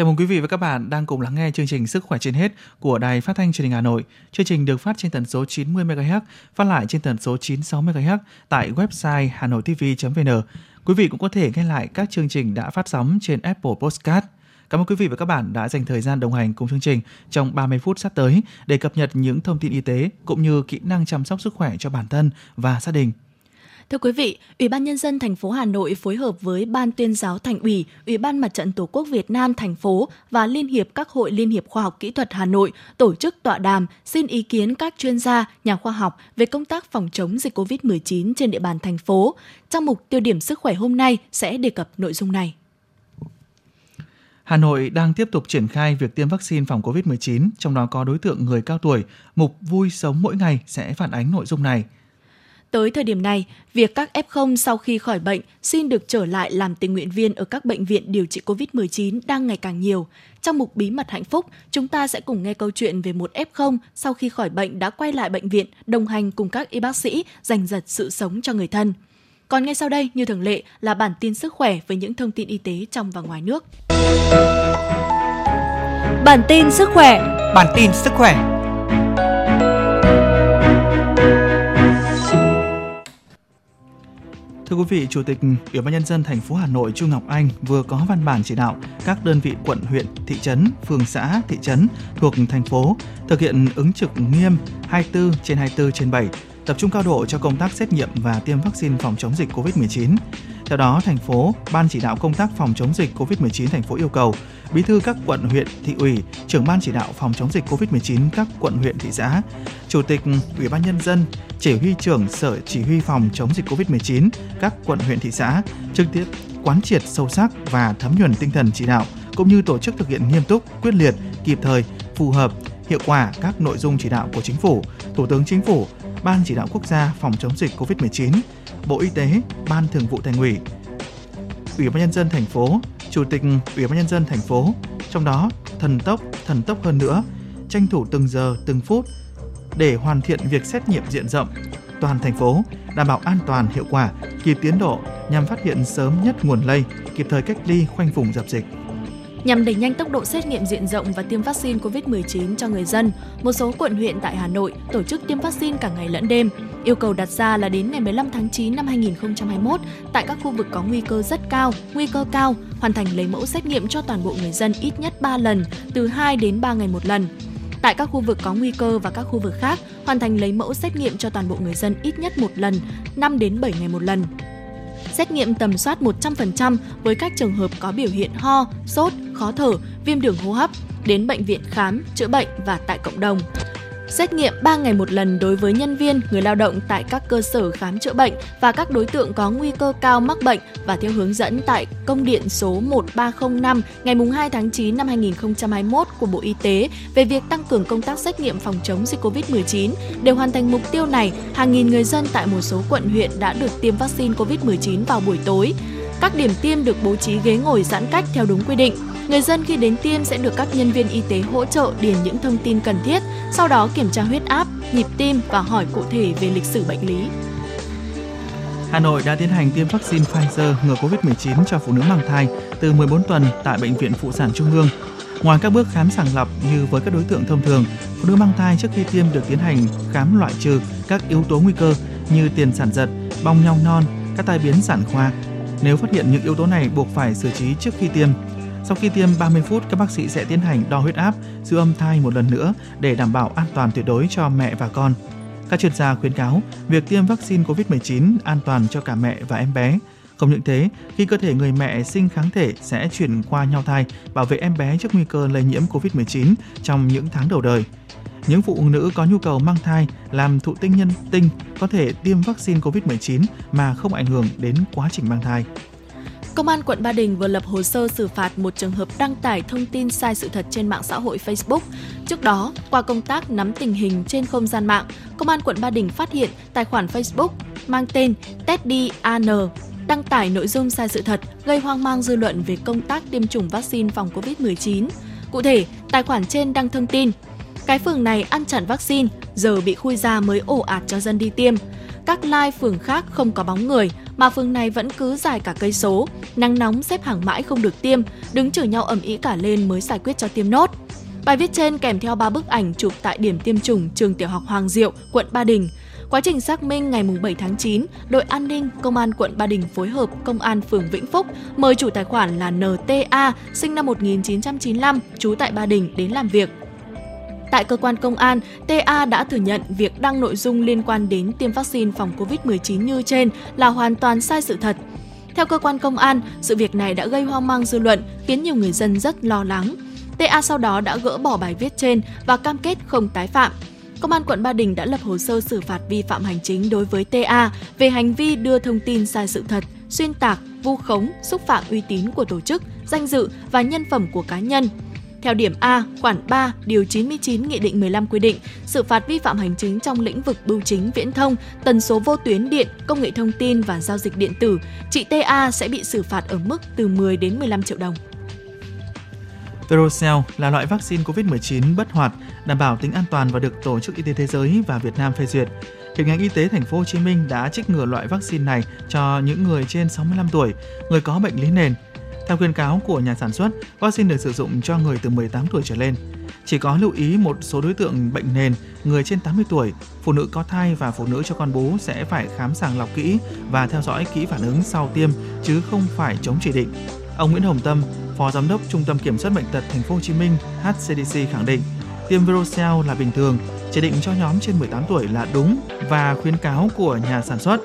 Chào mừng quý vị và các bạn đang cùng lắng nghe chương trình Sức khỏe trên hết của Đài Phát thanh Truyền hình Hà Nội. Chương trình được phát trên tần số 90 MHz, phát lại trên tần số 96 MHz tại website hanoitv.vn. Quý vị cũng có thể nghe lại các chương trình đã phát sóng trên Apple Podcast. Cảm ơn quý vị và các bạn đã dành thời gian đồng hành cùng chương trình trong 30 phút sắp tới để cập nhật những thông tin y tế cũng như kỹ năng chăm sóc sức khỏe cho bản thân và gia đình. Thưa quý vị, Ủy ban Nhân dân thành phố Hà Nội phối hợp với Ban Tuyên giáo Thành ủy, Ủy ban Mặt trận Tổ quốc Việt Nam thành phố và Liên hiệp các hội Liên hiệp Khoa học Kỹ thuật Hà Nội tổ chức tọa đàm xin ý kiến các chuyên gia, nhà khoa học về công tác phòng chống dịch COVID-19 trên địa bàn thành phố. Trong mục tiêu điểm sức khỏe hôm nay sẽ đề cập nội dung này. Hà Nội đang tiếp tục triển khai việc tiêm vaccine phòng COVID-19, trong đó có đối tượng người cao tuổi. Mục Vui Sống Mỗi Ngày sẽ phản ánh nội dung này. Tới thời điểm này, việc các F0 sau khi khỏi bệnh xin được trở lại làm tình nguyện viên ở các bệnh viện điều trị COVID-19 đang ngày càng nhiều. Trong mục Bí mật hạnh phúc, chúng ta sẽ cùng nghe câu chuyện về một F0 sau khi khỏi bệnh đã quay lại bệnh viện, đồng hành cùng các y bác sĩ giành giật sự sống cho người thân. Còn ngay sau đây, như thường lệ, là bản tin sức khỏe với những thông tin y tế trong và ngoài nước. Bản tin sức khỏe. Bản tin sức khỏe. Thưa quý vị, Chủ tịch Ủy ban Nhân dân thành phố Hà Nội Chu Ngọc Anh vừa có văn bản chỉ đạo các đơn vị quận, huyện, thị trấn, phường, xã, thị trấn thuộc thành phố thực hiện ứng trực nghiêm 24/7, tập trung cao độ cho công tác xét nghiệm và tiêm vaccine phòng chống dịch COVID-19. Theo đó, thành phố, Ban chỉ đạo công tác phòng chống dịch COVID-19 thành phố yêu cầu bí thư các quận, huyện, thị ủy, trưởng ban chỉ đạo phòng chống dịch COVID-19 các quận, huyện, thị xã, chủ tịch Ủy ban Nhân dân, chỉ huy trưởng Sở Chỉ huy phòng chống dịch COVID-19 các quận, huyện, thị xã trực tiếp quán triệt sâu sắc và thấm nhuần tinh thần chỉ đạo, cũng như tổ chức thực hiện nghiêm túc, quyết liệt, kịp thời, phù hợp, hiệu quả các nội dung chỉ đạo của Chính phủ, Thủ tướng Chính phủ, Ban chỉ đạo quốc gia phòng chống dịch COVID-19, Bộ Y tế, Ban thường vụ Thành ủy, Ủy ban Nhân dân thành phố, Chủ tịch Ủy ban Nhân dân thành phố, trong đó thần tốc hơn nữa, tranh thủ từng giờ từng phút để hoàn thiện việc xét nghiệm diện rộng toàn thành phố, đảm bảo an toàn, hiệu quả, kịp tiến độ nhằm phát hiện sớm nhất nguồn lây, kịp thời cách ly, khoanh vùng dập dịch. Nhằm đẩy nhanh tốc độ xét nghiệm diện rộng và tiêm vaccine COVID-19 cho người dân, một số quận huyện tại Hà Nội tổ chức tiêm vaccine cả ngày lẫn đêm. Yêu cầu đặt ra là đến ngày 15 tháng 9 năm 2021, tại các khu vực có nguy cơ cao, hoàn thành lấy mẫu xét nghiệm cho toàn bộ người dân ít nhất 3 lần, từ 2 đến 3 ngày một lần. Tại các khu vực có nguy cơ và các khu vực khác, hoàn thành lấy mẫu xét nghiệm cho toàn bộ người dân ít nhất một lần, 5 đến 7 ngày một lần. Xét nghiệm tầm soát 100% với các trường hợp có biểu hiện ho, sốt, khó thở, viêm đường hô hấp, đến bệnh viện khám, chữa bệnh và tại cộng đồng. Xét nghiệm 3 ngày một lần đối với nhân viên, người lao động tại các cơ sở khám chữa bệnh và các đối tượng có nguy cơ cao mắc bệnh và theo hướng dẫn tại công điện số 1305 ngày 2 tháng 9 năm 2021 của Bộ Y tế về việc tăng cường công tác xét nghiệm phòng chống dịch COVID-19. Để hoàn thành mục tiêu này, hàng nghìn người dân tại một số quận huyện đã được tiêm vaccine COVID-19 vào buổi tối. Các điểm tiêm được bố trí ghế ngồi giãn cách theo đúng quy định. Người dân khi đến tiêm sẽ được các nhân viên y tế hỗ trợ điền những thông tin cần thiết, sau đó kiểm tra huyết áp, nhịp tim và hỏi cụ thể về lịch sử bệnh lý. Hà Nội đã tiến hành tiêm vaccine Pfizer ngừa COVID-19 cho phụ nữ mang thai từ 14 tuần tại Bệnh viện Phụ sản Trung ương. Ngoài các bước khám sàng lọc như với các đối tượng thông thường, phụ nữ mang thai trước khi tiêm được tiến hành khám loại trừ các yếu tố nguy cơ như tiền sản giật, bong nhong non, các tai biến sản khoa. Nếu phát hiện những yếu tố này buộc phải xử trí trước khi tiêm. Sau khi tiêm 30 phút, các bác sĩ sẽ tiến hành đo huyết áp, siêu âm thai một lần nữa để đảm bảo an toàn tuyệt đối cho mẹ và con. Các chuyên gia khuyến cáo việc tiêm vaccine COVID-19 an toàn cho cả mẹ và em bé. Không những thế, khi cơ thể người mẹ sinh kháng thể sẽ chuyển qua nhau thai, bảo vệ em bé trước nguy cơ lây nhiễm COVID-19 trong những tháng đầu đời. Những phụ nữ có nhu cầu mang thai, làm thụ tinh nhân tinh có thể tiêm vaccine COVID-19 mà không ảnh hưởng đến quá trình mang thai. Công an quận Ba Đình vừa lập hồ sơ xử phạt một trường hợp đăng tải thông tin sai sự thật trên mạng xã hội Facebook. Trước đó, qua công tác nắm tình hình trên không gian mạng, Công an quận Ba Đình phát hiện tài khoản Facebook mang tên Teddy An đăng tải nội dung sai sự thật gây hoang mang dư luận về công tác tiêm chủng vaccine phòng COVID-19. Cụ thể, tài khoản trên đăng thông tin cái phường này ăn chặn vaccine, giờ bị khui ra mới ồ ạt cho dân đi tiêm. Các lai phường khác không có bóng người, mà phường này vẫn cứ dài cả cây số, nắng nóng xếp hàng mãi không được tiêm, đứng chửi nhau ầm ĩ cả lên mới giải quyết cho tiêm nốt. Bài viết trên kèm theo 3 bức ảnh chụp tại điểm tiêm chủng trường tiểu học Hoàng Diệu, quận Ba Đình. Quá trình xác minh ngày 7 tháng 9, đội an ninh, công an quận Ba Đình phối hợp công an phường Vĩnh Phúc mời chủ tài khoản là NTA, sinh năm 1995, trú tại Ba Đình đến làm việc. Tại cơ quan công an, TA đã thừa nhận việc đăng nội dung liên quan đến tiêm vaccine phòng COVID-19 như trên là hoàn toàn sai sự thật. Theo cơ quan công an, sự việc này đã gây hoang mang dư luận, khiến nhiều người dân rất lo lắng. TA sau đó đã gỡ bỏ bài viết trên và cam kết không tái phạm. Công an quận Ba Đình đã lập hồ sơ xử phạt vi phạm hành chính đối với TA về hành vi đưa thông tin sai sự thật, xuyên tạc, vu khống, xúc phạm uy tín của tổ chức, danh dự và nhân phẩm của cá nhân. Theo điểm A, khoản 3, điều 99 Nghị định 15 quy định, xử phạt vi phạm hành chính trong lĩnh vực bưu chính viễn thông, tần số vô tuyến điện, công nghệ thông tin và giao dịch điện tử, chị TA sẽ bị xử phạt ở mức từ 10 đến 15 triệu đồng. VeroCell là loại vaccine COVID-19 bất hoạt, đảm bảo tính an toàn và được Tổ chức Y tế Thế giới và Việt Nam phê duyệt. Hiện ngành y tế Thành phố Hồ Chí Minh đã trích ngừa loại vaccine này cho những người trên 65 tuổi, người có bệnh lý nền. Theo khuyến cáo của nhà sản xuất, vaccine được sử dụng cho người từ 18 tuổi trở lên. Chỉ có lưu ý một số đối tượng bệnh nền, người trên 80 tuổi, phụ nữ có thai và phụ nữ cho con bú sẽ phải khám sàng lọc kỹ và theo dõi kỹ phản ứng sau tiêm chứ không phải chống chỉ định. Ông Nguyễn Hồng Tâm, Phó Giám đốc Trung tâm Kiểm soát Bệnh tật Thành phố Hồ Chí Minh (Hcdc) khẳng định tiêm VeroCell là bình thường, chỉ định cho nhóm trên 18 tuổi là đúng và khuyến cáo của nhà sản xuất.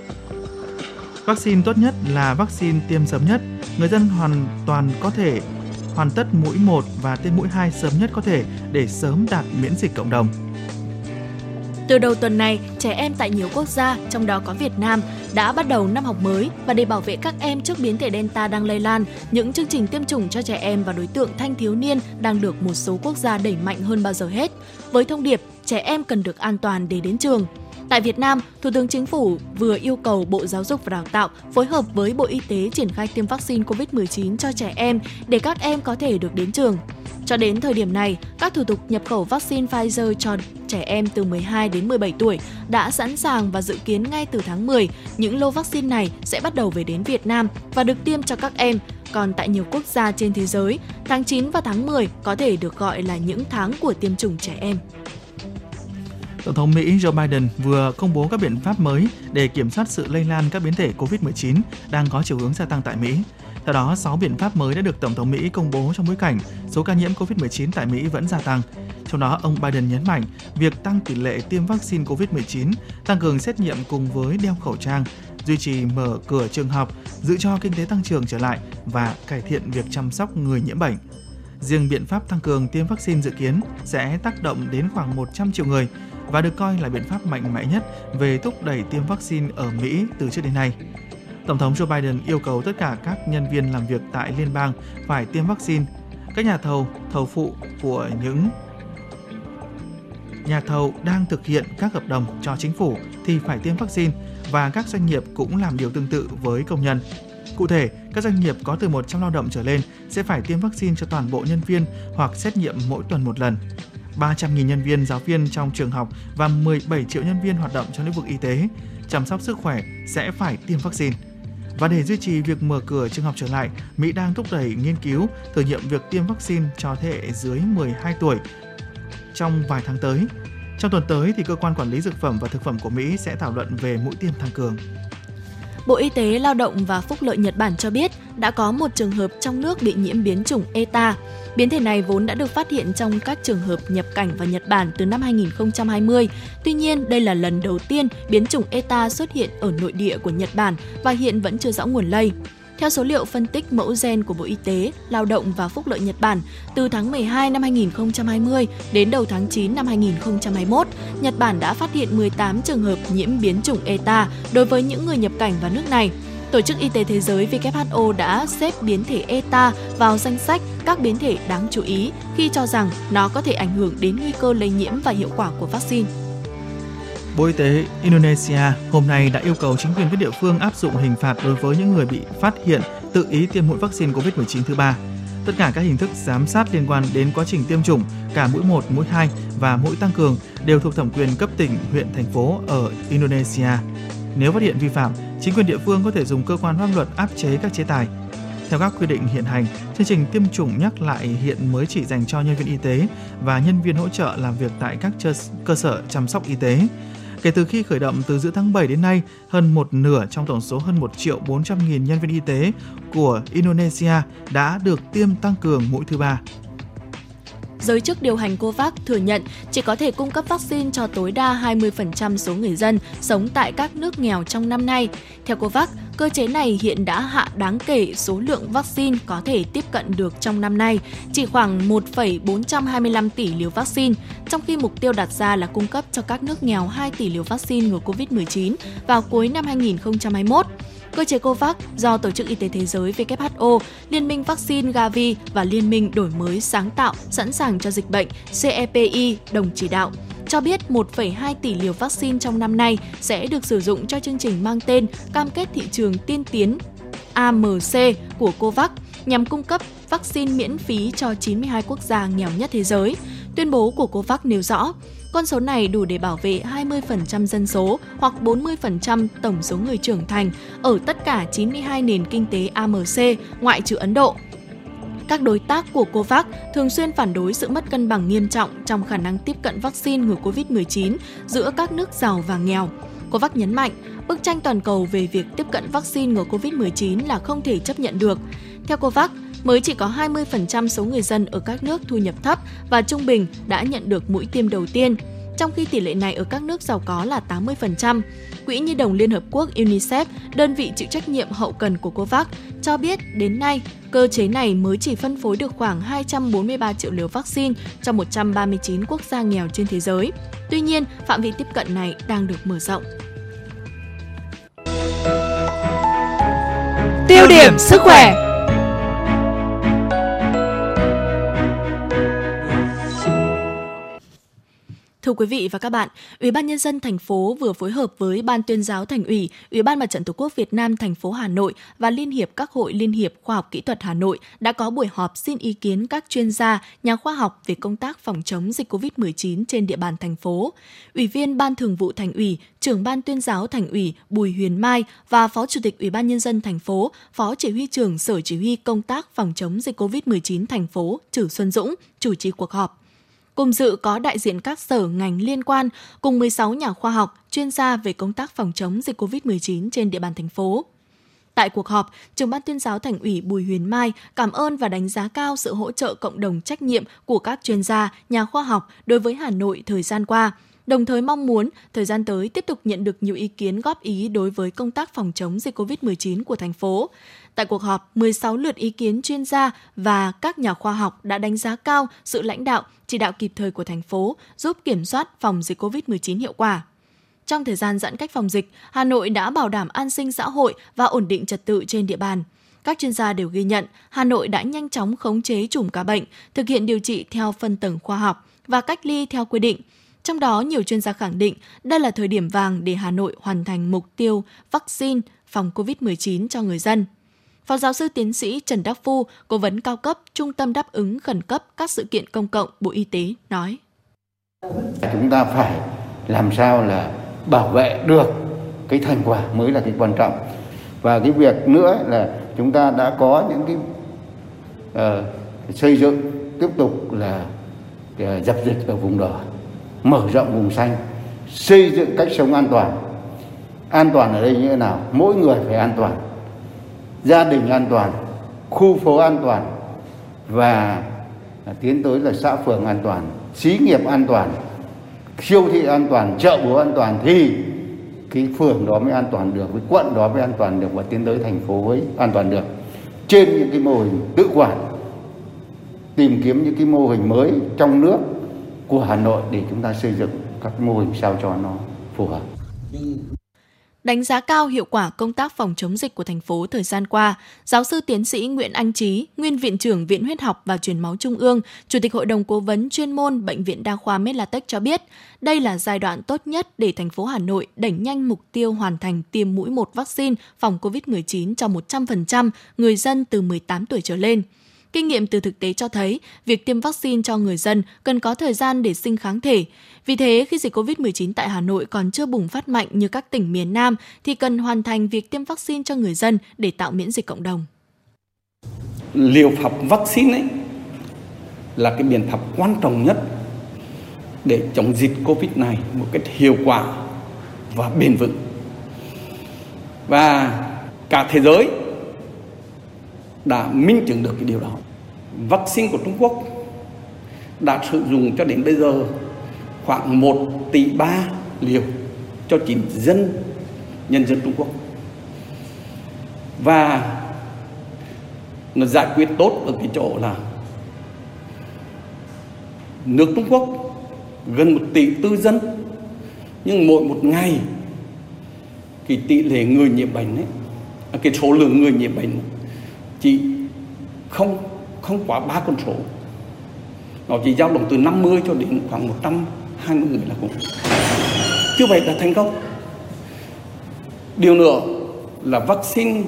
Vaccine tốt nhất là vaccine tiêm sớm nhất. Người dân hoàn toàn có thể hoàn tất mũi 1 và tiêm mũi 2 sớm nhất có thể để sớm đạt miễn dịch cộng đồng. Từ đầu tuần này, trẻ em tại nhiều quốc gia, trong đó có Việt Nam, đã bắt đầu năm học mới và để bảo vệ các em trước biến thể Delta đang lây lan, những chương trình tiêm chủng cho trẻ em và đối tượng thanh thiếu niên đang được một số quốc gia đẩy mạnh hơn bao giờ hết, với thông điệp trẻ em cần được an toàn để đến trường. Tại Việt Nam, Thủ tướng Chính phủ vừa yêu cầu Bộ Giáo dục và Đào tạo phối hợp với Bộ Y tế triển khai tiêm vaccine COVID-19 cho trẻ em để các em có thể được đến trường. Cho đến thời điểm này, các thủ tục nhập khẩu vaccine Pfizer cho trẻ em từ 12 đến 17 tuổi đã sẵn sàng và dự kiến ngay từ tháng 10, những lô vaccine này sẽ bắt đầu về đến Việt Nam và được tiêm cho các em. Còn tại nhiều quốc gia trên thế giới, tháng 9 và tháng 10 có thể được gọi là những tháng của tiêm chủng trẻ em. Tổng thống Mỹ Joe Biden vừa công bố các biện pháp mới để kiểm soát sự lây lan các biến thể COVID-19 đang có chiều hướng gia tăng tại Mỹ. Theo đó, 6 biện pháp mới đã được Tổng thống Mỹ công bố trong bối cảnh số ca nhiễm COVID-19 tại Mỹ vẫn gia tăng. Trong đó, ông Biden nhấn mạnh việc tăng tỷ lệ tiêm vaccine COVID-19, tăng cường xét nghiệm cùng với đeo khẩu trang, duy trì mở cửa trường học, giữ cho kinh tế tăng trưởng trở lại và cải thiện việc chăm sóc người nhiễm bệnh. Riêng biện pháp tăng cường tiêm vaccine dự kiến sẽ tác động đến khoảng 100 triệu người và được coi là biện pháp mạnh mẽ nhất về thúc đẩy tiêm vaccine ở Mỹ từ trước đến nay. Tổng thống Joe Biden yêu cầu tất cả các nhân viên làm việc tại liên bang phải tiêm vaccine. Các nhà thầu, thầu phụ của những nhà thầu đang thực hiện các hợp đồng cho chính phủ thì phải tiêm vaccine và các doanh nghiệp cũng làm điều tương tự với công nhân. Cụ thể, các doanh nghiệp có từ 100 lao động trở lên sẽ phải tiêm vaccine cho toàn bộ nhân viên hoặc xét nghiệm mỗi tuần một lần. 300.000 nhân viên giáo viên trong trường học và 17 triệu nhân viên hoạt động trong lĩnh vực y tế, chăm sóc sức khỏe sẽ phải tiêm vaccine. Và để duy trì việc mở cửa trường học trở lại, Mỹ đang thúc đẩy nghiên cứu thử nghiệm việc tiêm vaccine cho thế hệ dưới 12 tuổi trong vài tháng tới. Trong tuần tới, thì Cơ quan Quản lý Dược phẩm và Thực phẩm của Mỹ sẽ thảo luận về mũi tiêm tăng cường. Bộ Y tế, Lao động và Phúc lợi Nhật Bản cho biết đã có một trường hợp trong nước bị nhiễm biến chủng Eta. Biến thể này vốn đã được phát hiện trong các trường hợp nhập cảnh vào Nhật Bản từ năm 2020. Tuy nhiên, đây là lần đầu tiên biến chủng Eta xuất hiện ở nội địa của Nhật Bản và hiện vẫn chưa rõ nguồn lây. Theo số liệu phân tích mẫu gen của Bộ Y tế, Lao động và Phúc lợi Nhật Bản, từ tháng 12 năm 2020 đến đầu tháng 9 năm 2021, Nhật Bản đã phát hiện 18 trường hợp nhiễm biến chủng Eta đối với những người nhập cảnh vào nước này. Tổ chức Y tế Thế giới WHO đã xếp biến thể Eta vào danh sách các biến thể đáng chú ý khi cho rằng nó có thể ảnh hưởng đến nguy cơ lây nhiễm và hiệu quả của vaccine. Bộ Y tế Indonesia hôm nay đã yêu cầu chính quyền các địa phương áp dụng hình phạt đối với những người bị phát hiện tự ý tiêm mũi vaccine COVID-19 thứ 3. Tất cả các hình thức giám sát liên quan đến quá trình tiêm chủng, cả mũi 1, mũi 2 và mũi tăng cường đều thuộc thẩm quyền cấp tỉnh, huyện, thành phố ở Indonesia. Nếu phát hiện vi phạm, chính quyền địa phương có thể dùng cơ quan pháp luật áp chế các chế tài. Theo các quy định hiện hành, chương trình tiêm chủng nhắc lại hiện mới chỉ dành cho nhân viên y tế và nhân viên hỗ trợ làm việc tại các cơ sở chăm sóc y tế. Kể từ khi khởi động từ giữa tháng 7 đến nay, hơn một nửa trong tổng số hơn 1.400.000 nhân viên y tế của Indonesia đã được tiêm tăng cường mũi thứ 3. Giới chức điều hành COVAX thừa nhận chỉ có thể cung cấp vaccine cho tối đa 20% số người dân sống tại các nước nghèo trong năm nay. Theo COVAX, cơ chế này hiện đã hạ đáng kể số lượng vaccine có thể tiếp cận được trong năm nay, chỉ khoảng 1,425 tỷ liều vaccine, trong khi mục tiêu đặt ra là cung cấp cho các nước nghèo 2 tỷ liều vaccine ngừa COVID-19 vào cuối năm 2021. Cơ chế COVAX do Tổ chức Y tế Thế giới WHO, Liên minh Vaccine Gavi và Liên minh Đổi mới sáng tạo sẵn sàng cho dịch bệnh CEPI đồng chỉ đạo, cho biết 1,2 tỷ liều vaccine trong năm nay sẽ được sử dụng cho chương trình mang tên Cam kết thị trường tiên tiến AMC của COVAX nhằm cung cấp vaccine miễn phí cho 92 quốc gia nghèo nhất thế giới. Tuyên bố của COVAX nêu rõ, con số này đủ để bảo vệ 20% dân số hoặc 40% tổng số người trưởng thành ở tất cả 92 nền kinh tế AMC ngoại trừ Ấn Độ. Các đối tác của COVAX thường xuyên phản đối sự mất cân bằng nghiêm trọng trong khả năng tiếp cận vaccine ngừa COVID-19 giữa các nước giàu và nghèo. COVAX nhấn mạnh, bức tranh toàn cầu về việc tiếp cận vaccine ngừa COVID-19 là không thể chấp nhận được. Theo COVAX, mới chỉ có 20% số người dân ở các nước thu nhập thấp và trung bình đã nhận được mũi tiêm đầu tiên, trong khi tỷ lệ này ở các nước giàu có là 80%. Quỹ Nhi đồng Liên Hợp Quốc UNICEF, đơn vị chịu trách nhiệm hậu cần của COVAX, cho biết đến nay, cơ chế này mới chỉ phân phối được khoảng 243 triệu liều vaccine cho 139 quốc gia nghèo trên thế giới. Tuy nhiên, phạm vi tiếp cận này đang được mở rộng. Tiêu điểm sức khỏe. Thưa quý vị và các bạn, Ủy ban Nhân dân thành phố vừa phối hợp với Ban Tuyên giáo Thành ủy, Ủy ban Mặt trận Tổ quốc Việt Nam thành phố Hà Nội và Liên hiệp các hội Liên hiệp Khoa học Kỹ thuật Hà Nội đã có buổi họp xin ý kiến các chuyên gia, nhà khoa học về công tác phòng chống dịch COVID-19 trên địa bàn thành phố. Ủy viên Ban Thường vụ Thành ủy, Trưởng Ban Tuyên giáo Thành ủy Bùi Huyền Mai và Phó Chủ tịch Ủy ban Nhân dân thành phố, Phó Chỉ huy trưởng Sở Chỉ huy Công tác phòng chống dịch COVID-19 thành phố Chử Xuân Dũng chủ trì cuộc họp. Cùng dự có đại diện các sở ngành liên quan cùng 16 nhà khoa học, chuyên gia về công tác phòng chống dịch COVID-19 trên địa bàn thành phố. Tại cuộc họp, Trưởng Ban Tuyên giáo Thành ủy Bùi Huyền Mai cảm ơn và đánh giá cao sự hỗ trợ cộng đồng trách nhiệm của các chuyên gia, nhà khoa học đối với Hà Nội thời gian qua, đồng thời mong muốn thời gian tới tiếp tục nhận được nhiều ý kiến góp ý đối với công tác phòng chống dịch COVID-19 của thành phố. Tại cuộc họp, 16 lượt ý kiến chuyên gia và các nhà khoa học đã đánh giá cao sự lãnh đạo, chỉ đạo kịp thời của thành phố, giúp kiểm soát phòng dịch COVID-19 hiệu quả. Trong thời gian giãn cách phòng dịch, Hà Nội đã bảo đảm an sinh xã hội và ổn định trật tự trên địa bàn. Các chuyên gia đều ghi nhận Hà Nội đã nhanh chóng khống chế chùm ca bệnh, thực hiện điều trị theo phân tầng khoa học và cách ly theo quy định. Trong đó, nhiều chuyên gia khẳng định đây là thời điểm vàng để Hà Nội hoàn thành mục tiêu vaccine phòng COVID-19 cho người dân. Phó giáo sư tiến sĩ Trần Đắc Phu, cố vấn cao cấp Trung tâm đáp ứng khẩn cấp các sự kiện công cộng Bộ Y tế nói: Chúng ta phải làm sao là bảo vệ được cái thành quả mới là cái quan trọng. Và cái việc nữa là chúng ta đã có những cái xây dựng tiếp tục là dập dịch ở vùng đỏ, mở rộng vùng xanh, xây dựng cách sống an toàn. An toàn ở đây như thế nào? Mỗi người phải an toàn, gia đình an toàn, khu phố an toàn và tiến tới là xã phường an toàn, xí nghiệp an toàn, siêu thị an toàn, chợ búa an toàn thì cái phường đó mới an toàn được, cái quận đó mới an toàn được và tiến tới thành phố mới an toàn được. Trên những cái mô hình tự quản, tìm kiếm những cái mô hình mới trong nước của Hà Nội để chúng ta xây dựng các mô hình sao cho nó phù hợp. Đánh giá cao hiệu quả công tác phòng chống dịch của thành phố thời gian qua, giáo sư tiến sĩ Nguyễn Anh Trí, nguyên viện trưởng Viện Huyết học và Truyền máu Trung ương, Chủ tịch Hội đồng Cố vấn chuyên môn Bệnh viện Đa khoa Medlatec cho biết, đây là giai đoạn tốt nhất để thành phố Hà Nội đẩy nhanh mục tiêu hoàn thành tiêm mũi 1 vaccine phòng COVID-19 cho 100% người dân từ 18 tuổi trở lên. Kinh nghiệm từ thực tế cho thấy, việc tiêm vaccine cho người dân cần có thời gian để sinh kháng thể. Vì thế, khi dịch COVID-19 tại Hà Nội còn chưa bùng phát mạnh như các tỉnh miền Nam, thì cần hoàn thành việc tiêm vaccine cho người dân để tạo miễn dịch cộng đồng. Liều pháp vaccine ấy là cái biện pháp quan trọng nhất để chống dịch COVID này một cách hiệu quả và bền vững. Và cả thế giới đã minh chứng được cái điều đó. Vaccine của Trung Quốc đã sử dụng cho đến bây giờ khoảng 1,3 tỷ liều cho nhân dân Trung Quốc. Và nó giải quyết tốt ở cái chỗ là nước Trung Quốc gần 1,4 tỷ dân, nhưng mỗi một ngày cái tỷ lệ người nhiễm bệnh ấy, cái số lượng người nhiễm bệnh chỉ không quá 3 con số. Nó chỉ dao động từ 50 cho đến khoảng 120 người là cùng. Như vậy là thành công. Điều nữa là vaccine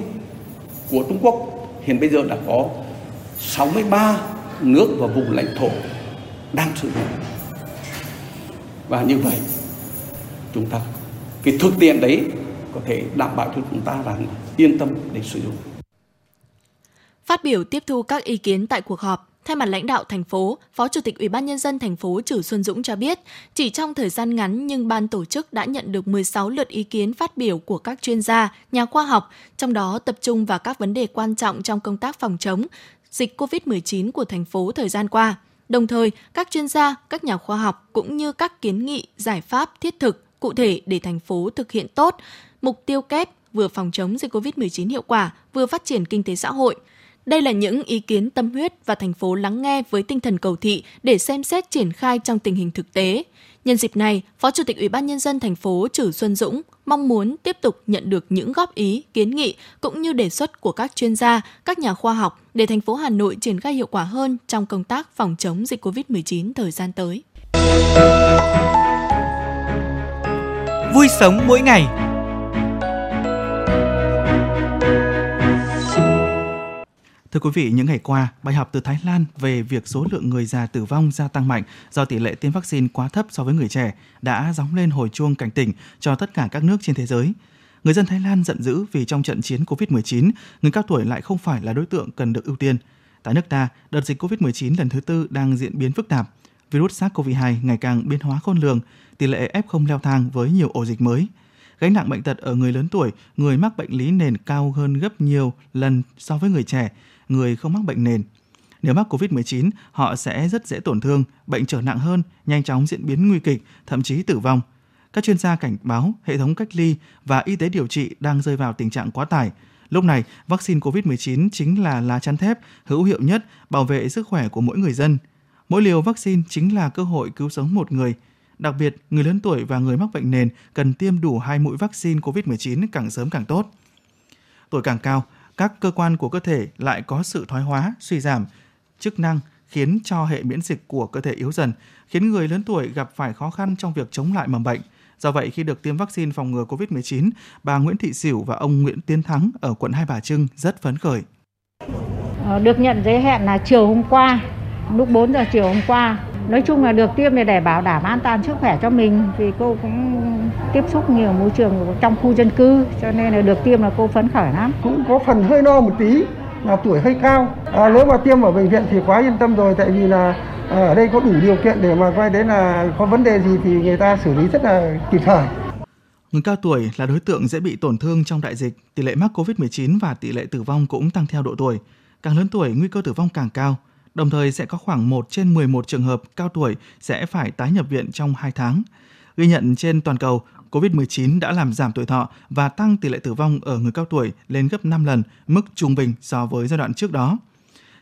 của Trung Quốc hiện bây giờ đã có 63 nước và vùng lãnh thổ đang sử dụng. Và như vậy chúng ta cái thực tiễn đấy có thể đảm bảo cho chúng ta rằng yên tâm để sử dụng. Phát biểu tiếp thu các ý kiến tại cuộc họp, thay mặt lãnh đạo thành phố, Phó Chủ tịch Ủy ban Nhân dân thành phố Chử Xuân Dũng cho biết, chỉ trong thời gian ngắn nhưng ban tổ chức đã nhận được 16 lượt ý kiến phát biểu của các chuyên gia, nhà khoa học, trong đó tập trung vào các vấn đề quan trọng trong công tác phòng chống dịch COVID-19 của thành phố thời gian qua. Đồng thời, các chuyên gia, các nhà khoa học cũng như các kiến nghị, giải pháp thiết thực, cụ thể để thành phố thực hiện tốt mục tiêu kép vừa phòng chống dịch COVID-19 hiệu quả, vừa phát triển kinh tế xã hội. Đây là những ý kiến tâm huyết và thành phố lắng nghe với tinh thần cầu thị để xem xét triển khai trong tình hình thực tế. Nhân dịp này, Phó Chủ tịch Ủy ban Nhân dân thành phố Chử Xuân Dũng mong muốn tiếp tục nhận được những góp ý, kiến nghị cũng như đề xuất của các chuyên gia, các nhà khoa học để thành phố Hà Nội triển khai hiệu quả hơn trong công tác phòng chống dịch COVID-19 thời gian tới. Vui sống mỗi ngày. Thưa quý vị, những ngày qua, bài học từ Thái Lan về việc số lượng người già tử vong gia tăng mạnh do tỷ lệ tiêm vaccine quá thấp so với người trẻ đã gióng lên hồi chuông cảnh tỉnh cho tất cả các nước trên thế giới. Người dân Thái Lan giận dữ vì trong trận chiến COVID-19, người cao tuổi lại không phải là đối tượng cần được ưu tiên. Tại nước ta, đợt dịch COVID-19 lần thứ tư đang diễn biến phức tạp. Virus SARS-CoV-2 ngày càng biến hóa khôn lường, tỷ lệ F0 leo thang với nhiều ổ dịch mới. Gánh nặng bệnh tật ở người lớn tuổi, người mắc bệnh lý nền cao hơn gấp nhiều lần so với người trẻ, người không mắc bệnh nền. Nếu mắc COVID-19, họ sẽ rất dễ tổn thương, bệnh trở nặng hơn, nhanh chóng diễn biến nguy kịch, thậm chí tử vong. Các chuyên gia cảnh báo hệ thống cách ly và y tế điều trị đang rơi vào tình trạng quá tải. Lúc này, vaccine COVID-19 chính là lá chắn thép hữu hiệu nhất bảo vệ sức khỏe của mỗi người dân. Mỗi liều vaccine chính là cơ hội cứu sống một người. Đặc biệt, người lớn tuổi và người mắc bệnh nền cần tiêm đủ 2 mũi vaccine COVID-19 càng sớm càng tốt. Tuổi càng cao, các cơ quan của cơ thể lại có sự thoái hóa, suy giảm, chức năng khiến cho hệ miễn dịch của cơ thể yếu dần, khiến người lớn tuổi gặp phải khó khăn trong việc chống lại mầm bệnh. Do vậy, khi được tiêm vaccine phòng ngừa COVID-19, bà Nguyễn Thị Xỉu và ông Nguyễn Tiến Thắng ở quận Hai Bà Trưng rất phấn khởi. Được nhận giấy hẹn là chiều hôm qua, lúc 4 giờ chiều hôm qua. Nói chung là được tiêm để bảo đảm an toàn sức khỏe cho mình, vì cô cũng tiếp xúc nhiều môi trường trong khu dân cư, cho nên là được tiêm là cô phấn khởi lắm. Cũng có phần hơi no một tí, là tuổi hơi cao. Nếu mà tiêm ở bệnh viện thì quá yên tâm rồi, tại vì là ở đây có đủ điều kiện để mà coi đấy là có vấn đề gì thì người ta xử lý rất là kịp thời. Người cao tuổi là đối tượng dễ bị tổn thương trong đại dịch, tỷ lệ mắc COVID-19 và tỷ lệ tử vong cũng tăng theo độ tuổi. Càng lớn tuổi, nguy cơ tử vong càng cao. Đồng thời sẽ có khoảng 1 trên 11 trường hợp cao tuổi sẽ phải tái nhập viện trong 2 tháng. Ghi nhận trên toàn cầu, COVID-19 đã làm giảm tuổi thọ và tăng tỷ lệ tử vong ở người cao tuổi lên gấp 5 lần mức trung bình so với giai đoạn trước đó.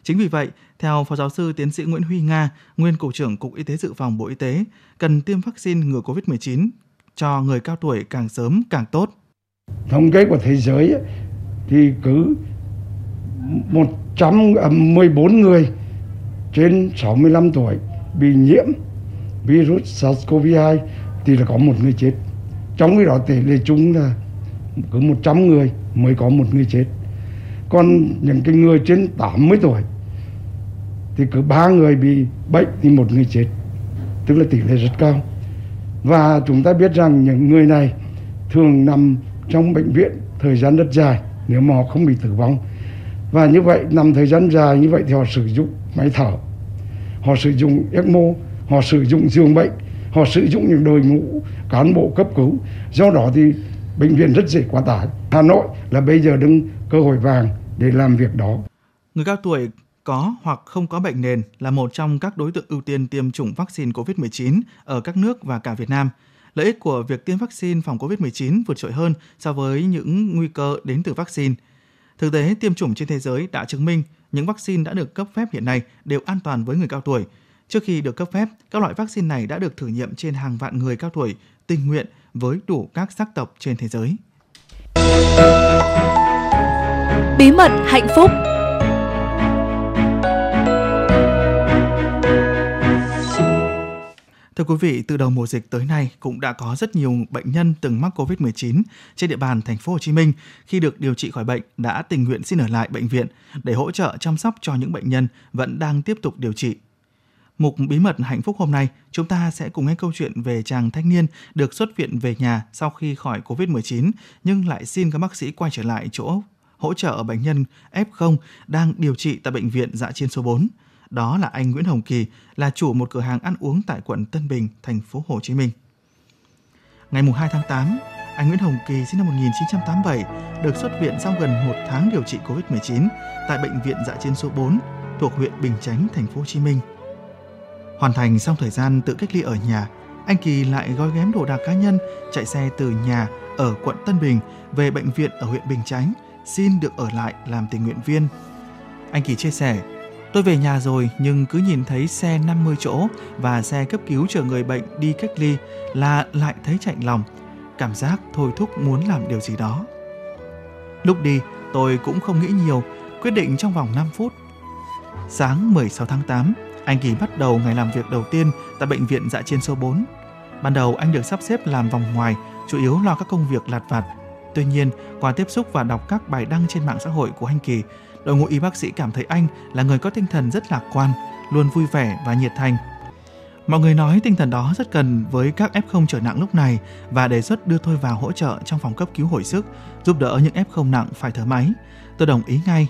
Chính vì vậy, theo Phó Giáo sư Tiến sĩ Nguyễn Huy Nga, nguyên Cục trưởng Cục Y tế Dự phòng Bộ Y tế, cần tiêm vaccine ngừa COVID-19 cho người cao tuổi càng sớm càng tốt. Thống kê của thế giới thì cứ 114 người trên 65 tuổi bị nhiễm virus SARS-CoV-2 thì là có một người chết. Trong khi đó tỷ lệ chung là cứ 100 người mới có một người chết. Còn những cái người trên 80 tuổi thì cứ 3 người bị bệnh thì 1 người chết, tức là tỷ lệ rất cao. Và chúng ta biết rằng những người này thường nằm trong bệnh viện thời gian rất dài nếu mà họ không bị tử vong. Và như vậy, nằm thời gian dài như vậy thì họ sử dụng máy thở, họ sử dụng ECMO, họ sử dụng giường bệnh, họ sử dụng những đội ngũ cán bộ cấp cứu. Do đó thì bệnh viện rất dễ quá tải. Hà Nội là bây giờ đứng cơ hội vàng để làm việc đó. Người cao tuổi có hoặc không có bệnh nền là một trong các đối tượng ưu tiên tiêm chủng vaccine COVID-19 ở các nước và cả Việt Nam. Lợi ích của việc tiêm vaccine phòng COVID-19 vượt trội hơn so với những nguy cơ đến từ vaccine. Thực tế, tiêm chủng trên thế giới đã chứng minh những vaccine đã được cấp phép hiện nay đều an toàn với người cao tuổi. Trước khi được cấp phép, các loại vaccine này đã được thử nghiệm trên hàng vạn người cao tuổi tình nguyện với đủ các sắc tộc trên thế giới. Bí mật hạnh phúc. Thưa quý vị, từ đầu mùa dịch tới nay cũng đã có rất nhiều bệnh nhân từng mắc COVID-19 trên địa bàn thành phố Hồ Chí Minh khi được điều trị khỏi bệnh đã tình nguyện xin ở lại bệnh viện để hỗ trợ chăm sóc cho những bệnh nhân vẫn đang tiếp tục điều trị. Mục Bí mật hạnh phúc hôm nay, chúng ta sẽ cùng nghe câu chuyện về chàng thanh niên được xuất viện về nhà sau khi khỏi COVID-19 nhưng lại xin các bác sĩ quay trở lại chỗ hỗ trợ bệnh nhân F0 đang điều trị tại Bệnh viện Dã Chiến số 4. Đó là anh Nguyễn Hồng Kỳ, là chủ một cửa hàng ăn uống tại quận Tân Bình, thành phố Hồ Chí Minh. Ngày 2 tháng 8, anh Nguyễn Hồng Kỳ sinh năm 1987 được xuất viện sau gần 1 tháng điều trị COVID-19 tại Bệnh viện Dã Chiến số 4 thuộc huyện Bình Chánh, thành phố Hồ Chí Minh. Hoàn thành xong thời gian tự cách ly ở nhà, anh Kỳ lại gói ghém đồ đạc cá nhân, chạy xe từ nhà ở quận Tân Bình về bệnh viện ở huyện Bình Chánh, xin được ở lại làm tình nguyện viên. Anh Kỳ chia sẻ, tôi về nhà rồi nhưng cứ nhìn thấy xe 50 chỗ và xe cấp cứu chở người bệnh đi cách ly là lại thấy chạnh lòng, cảm giác thôi thúc muốn làm điều gì đó. Lúc đi, tôi cũng không nghĩ nhiều, quyết định trong vòng 5 phút. Sáng 16 tháng 8, anh Kỳ bắt đầu ngày làm việc đầu tiên tại Bệnh viện Dã Chiến số 4. Ban đầu anh được sắp xếp làm vòng ngoài, chủ yếu lo các công việc lặt vặt. Tuy nhiên, qua tiếp xúc và đọc các bài đăng trên mạng xã hội của anh Kỳ, đội ngũ y bác sĩ cảm thấy anh là người có tinh thần rất lạc quan, luôn vui vẻ và nhiệt thành. Mọi người nói tinh thần đó rất cần với các F0 trở nặng lúc này và đề xuất đưa tôi vào hỗ trợ trong phòng cấp cứu hồi sức, giúp đỡ những F0 nặng phải thở máy. Tôi đồng ý ngay.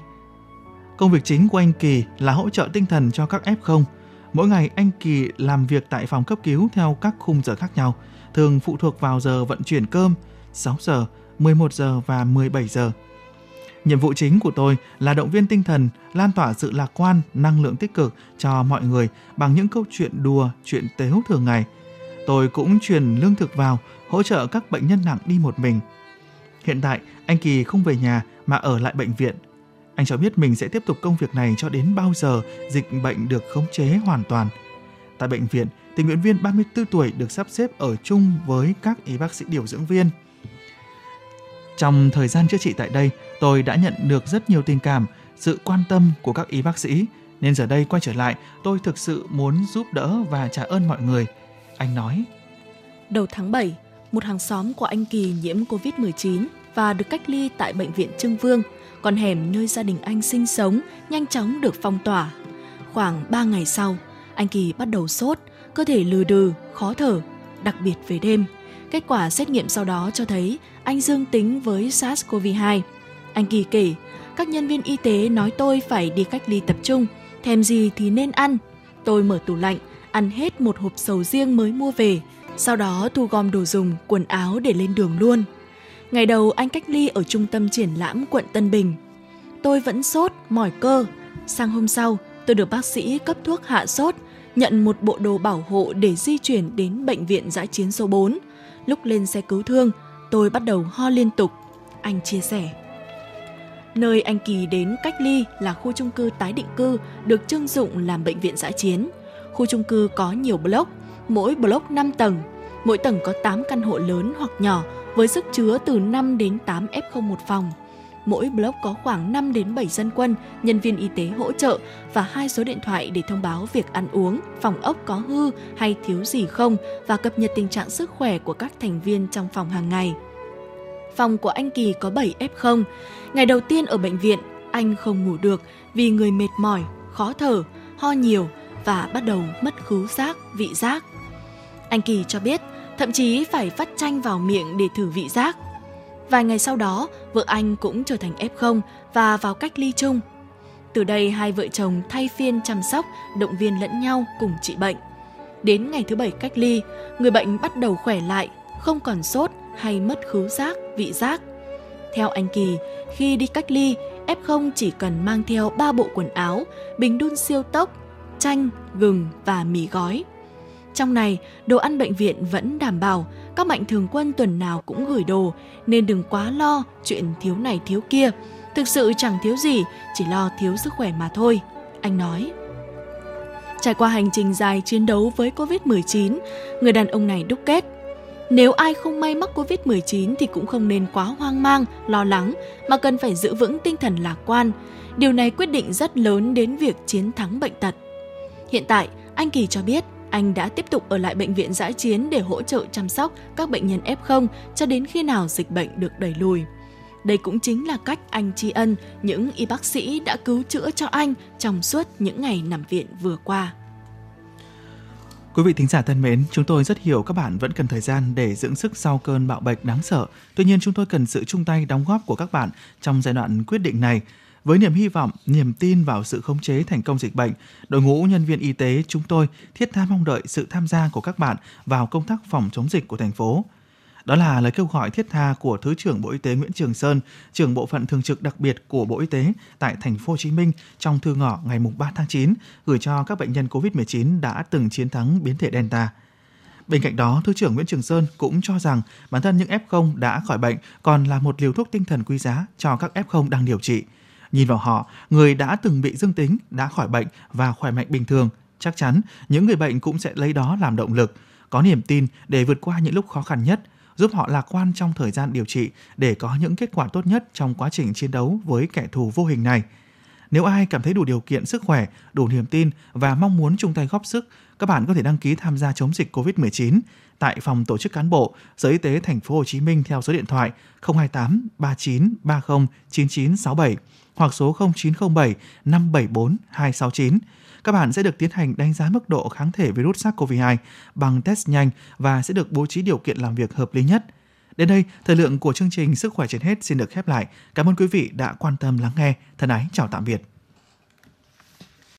Công việc chính của anh Kỳ là hỗ trợ tinh thần cho các F0. Mỗi ngày anh Kỳ làm việc tại phòng cấp cứu theo các khung giờ khác nhau, thường phụ thuộc vào giờ vận chuyển cơm, 6 giờ, 11 giờ và 17 giờ. Nhiệm vụ chính của tôi là động viên tinh thần, lan tỏa sự lạc quan, năng lượng tích cực cho mọi người bằng những câu chuyện đùa, chuyện tếu thường ngày. Tôi cũng truyền lương thực vào, hỗ trợ các bệnh nhân nặng đi một mình. Hiện tại, anh Kỳ không về nhà mà ở lại bệnh viện. Anh cho biết mình sẽ tiếp tục công việc này cho đến bao giờ dịch bệnh được khống chế hoàn toàn. Tại bệnh viện, tình nguyện viên 34 tuổi được sắp xếp ở chung với các y bác sĩ điều dưỡng viên. Trong thời gian chữa trị tại đây, tôi đã nhận được rất nhiều tình cảm, sự quan tâm của các y bác sĩ. Nên giờ đây quay trở lại, tôi thực sự muốn giúp đỡ và trả ơn mọi người. Anh nói. Đầu tháng 7, một hàng xóm của anh Kỳ nhiễm COVID-19 và được cách ly tại Bệnh viện Trưng Vương. Con hẻm nơi gia đình anh sinh sống nhanh chóng được phong tỏa. Khoảng 3 ngày sau, anh Kỳ bắt đầu sốt, cơ thể lừ đừ, khó thở, đặc biệt về đêm. Kết quả xét nghiệm sau đó cho thấy anh dương tính với SARS-CoV-2. Anh Kỳ kể, các nhân viên y tế nói tôi phải đi cách ly tập trung, thèm gì thì nên ăn. Tôi mở tủ lạnh, ăn hết một hộp sầu riêng mới mua về, sau đó thu gom đồ dùng, quần áo để lên đường luôn. Ngày đầu anh cách ly ở trung tâm triển lãm quận Tân Bình. Tôi vẫn sốt, mỏi cơ. Sang hôm sau, tôi được bác sĩ cấp thuốc hạ sốt, nhận một bộ đồ bảo hộ để di chuyển đến Bệnh viện Dã Chiến số 4. Lúc lên xe cứu thương, tôi bắt đầu ho liên tục. Anh chia sẻ. Nơi anh Kỳ đến cách ly là khu chung cư tái định cư được trưng dụng làm bệnh viện dã chiến. Khu chung cư có nhiều block, mỗi block 5 tầng. Mỗi tầng có 8 căn hộ lớn hoặc nhỏ với sức chứa từ 5 đến 8 F0 một phòng. Mỗi block có khoảng 5 đến 7 dân quân, nhân viên y tế hỗ trợ và 2 số điện thoại để thông báo việc ăn uống, phòng ốc có hư hay thiếu gì không và cập nhật tình trạng sức khỏe của các thành viên trong phòng hàng ngày. Phòng của anh Kỳ có 7 F0. Ngày đầu tiên ở bệnh viện, anh không ngủ được vì người mệt mỏi, khó thở, ho nhiều và bắt đầu mất khứu giác, vị giác. Anh Kỳ cho biết, thậm chí phải vắt chanh vào miệng để thử vị giác. Vài ngày sau đó, vợ anh cũng trở thành F0 và vào cách ly chung. Từ đây, hai vợ chồng thay phiên chăm sóc, động viên lẫn nhau cùng trị bệnh. Đến ngày thứ 7 cách ly, người bệnh bắt đầu khỏe lại, không còn sốt hay mất khứu giác, vị giác. Theo anh Kỳ, khi đi cách ly, F0 chỉ cần mang theo 3 bộ quần áo, bình đun siêu tốc, chanh, gừng và mì gói. Trong này, đồ ăn bệnh viện vẫn đảm bảo, các mạnh thường quân tuần nào cũng gửi đồ, nên đừng quá lo chuyện thiếu này thiếu kia. Thực sự chẳng thiếu gì, chỉ lo thiếu sức khỏe mà thôi, anh nói. Trải qua hành trình dài chiến đấu với Covid-19, người đàn ông này đúc kết. Nếu ai không may mắc Covid-19 thì cũng không nên quá hoang mang, lo lắng, mà cần phải giữ vững tinh thần lạc quan. Điều này quyết định rất lớn đến việc chiến thắng bệnh tật. Hiện tại, anh Kỳ cho biết anh đã tiếp tục ở lại bệnh viện dã chiến để hỗ trợ chăm sóc các bệnh nhân F0 cho đến khi nào dịch bệnh được đẩy lùi. Đây cũng chính là cách anh tri ân những y bác sĩ đã cứu chữa cho anh trong suốt những ngày nằm viện vừa qua. Quý vị thính giả thân mến, chúng tôi rất hiểu các bạn vẫn cần thời gian để dưỡng sức sau cơn bạo bệnh đáng sợ. Tuy nhiên, chúng tôi cần sự chung tay đóng góp của các bạn trong giai đoạn quyết định này. Với niềm hy vọng, niềm tin vào sự khống chế thành công dịch bệnh, đội ngũ nhân viên y tế chúng tôi thiết tha mong đợi sự tham gia của các bạn vào công tác phòng chống dịch của thành phố. Đó là lời kêu gọi thiết tha của Thứ trưởng Bộ Y tế Nguyễn Trường Sơn, trưởng Bộ phận Thường trực đặc biệt của Bộ Y tế tại Thành phố Hồ Chí Minh trong thư ngỏ ngày 3 tháng 9 gửi cho các bệnh nhân COVID-19 đã từng chiến thắng biến thể Delta. Bên cạnh đó, Thứ trưởng Nguyễn Trường Sơn cũng cho rằng bản thân những F0 đã khỏi bệnh còn là một liều thuốc tinh thần quý giá cho các F0 đang điều trị. Nhìn vào họ, người đã từng bị dương tính, đã khỏi bệnh và khỏe mạnh bình thường, chắc chắn những người bệnh cũng sẽ lấy đó làm động lực, có niềm tin để vượt qua những lúc khó khăn nhất, giúp họ lạc quan trong thời gian điều trị để có những kết quả tốt nhất trong quá trình chiến đấu với kẻ thù vô hình này. Nếu ai cảm thấy đủ điều kiện sức khỏe, đủ niềm tin và mong muốn chung tay góp sức, các bạn có thể đăng ký tham gia chống dịch COVID-19 tại phòng tổ chức cán bộ, Sở Y tế Thành phố Hồ Chí Minh theo số điện thoại 028 39 30 9967 hoặc số 0907 574 269. Các bạn sẽ được tiến hành đánh giá mức độ kháng thể virus SARS-CoV-2 bằng test nhanh và sẽ được bố trí điều kiện làm việc hợp lý nhất. Đến đây, thời lượng của chương trình Sức khỏe trên hết xin được khép lại. Cảm ơn quý vị đã quan tâm lắng nghe. Thân ái chào tạm biệt.